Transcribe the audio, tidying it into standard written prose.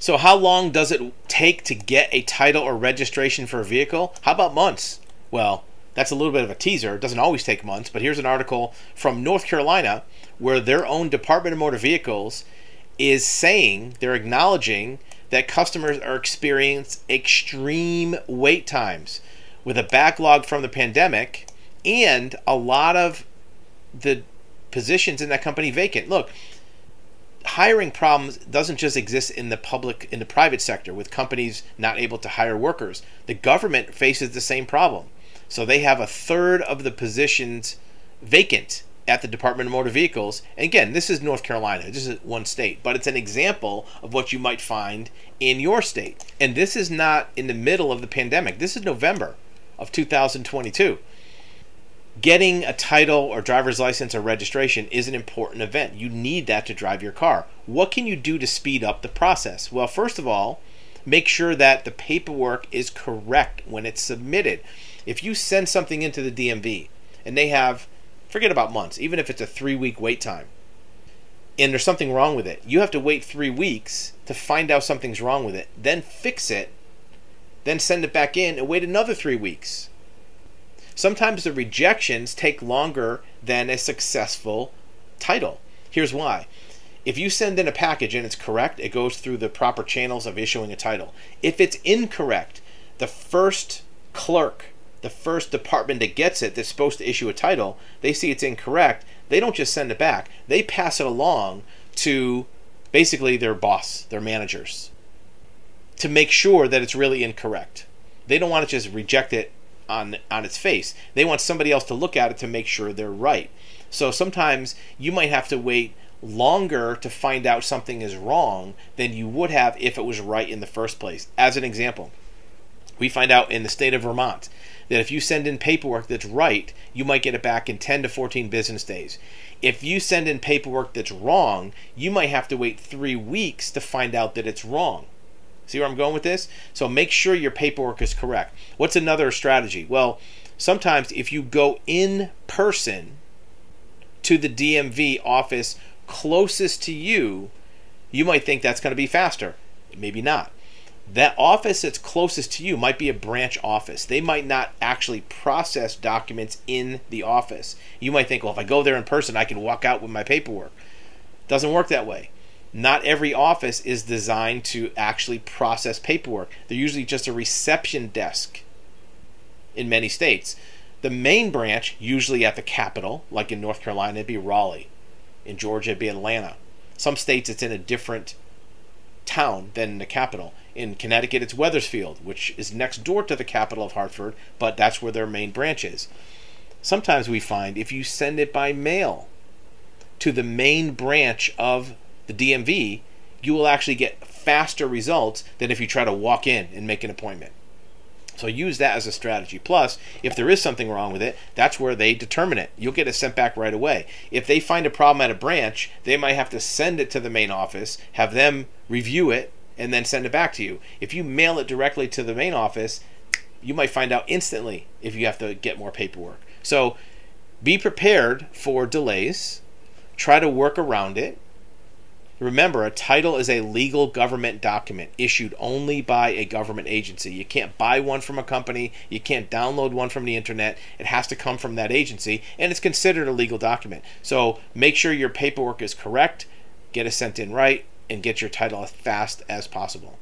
So how long does it take to get a title or registration for a vehicle? How about months? Well, that's a little bit of a teaser. It doesn't always take months, but here's an article from North Carolina where their own Department of Motor Vehicles is saying, they're acknowledging that customers are experiencing extreme wait times with a backlog from the pandemic and a lot of the positions in that company vacant. Look, hiring problems doesn't just exist in the public, in the private sector with companies not able to hire workers. The government faces the same problem. So they have a third of the positions vacant at the Department of Motor Vehicles. And again, this is North Carolina. This is one state, but it's an example of what you might find in your state. And this is not in the middle of the pandemic. This is November of 2022. Getting a title or driver's license or registration is an important event. You need that to drive your car. What can you do to speed up the process? Well, first of all, make sure that the paperwork is correct when it's submitted. If you send something into the DMV and they have, forget about months, even if it's a 3-week wait time, and there's something wrong with it, you have to wait 3 weeks to find out something's wrong with it, then fix it, then send it back in and wait another 3 weeks. Sometimes the rejections take longer than a successful title. Here's why. If you send in a package and it's correct, it goes through the proper channels of issuing a title. If it's incorrect, the first clerk, the first department that gets it, that's supposed to issue a title, they see it's incorrect, they don't just send it back. They pass it along to basically their boss, their managers, to make sure that it's really incorrect. They don't want to just reject it on its face. They want somebody else to look at it to make sure they're right. So sometimes you might have to wait longer to find out something is wrong than you would have if it was right in the first place. As an example, we find out in the state of Vermont that if you send in paperwork that's right, you might get it back in 10 to 14 business days. If you send in paperwork that's wrong, you might have to wait 3 weeks to find out that it's wrong. See where I'm going with this? So make sure your paperwork is correct. What's another strategy? Well, sometimes if you go in person to the DMV office closest to you, you might think that's going to be faster. Maybe not. That office that's closest to you might be a branch office. They might not actually process documents in the office. You might think, well, if I go there in person, I can walk out with my paperwork. Doesn't work that way. Not every office is designed to actually process paperwork. They're usually just a reception desk in many states. The main branch, usually at the capital, like in North Carolina, it'd be Raleigh. In Georgia, it'd be Atlanta. Some states, it's in a different town than the capital. In Connecticut, it's Wethersfield, which is next door to the capital of Hartford, but that's where their main branch is. Sometimes we find if you send it by mail to the main branch of the DMV, you will actually get faster results than if you try to walk in and make an appointment. So use that as a strategy. Plus, if there is something wrong with it, that's where they determine it. You'll get it sent back right away. If they find a problem at a branch, they might have to send it to the main office, have them review it, and then send it back to you. If you mail it directly to the main office, you might find out instantly if you have to get more paperwork. So be prepared for delays. Try to work around it. Remember, a title is a legal government document issued only by a government agency. You can't buy one from a company. You can't download one from the internet. It has to come from that agency, and it's considered a legal document. So make sure your paperwork is correct, get it sent in right, and get your title as fast as possible.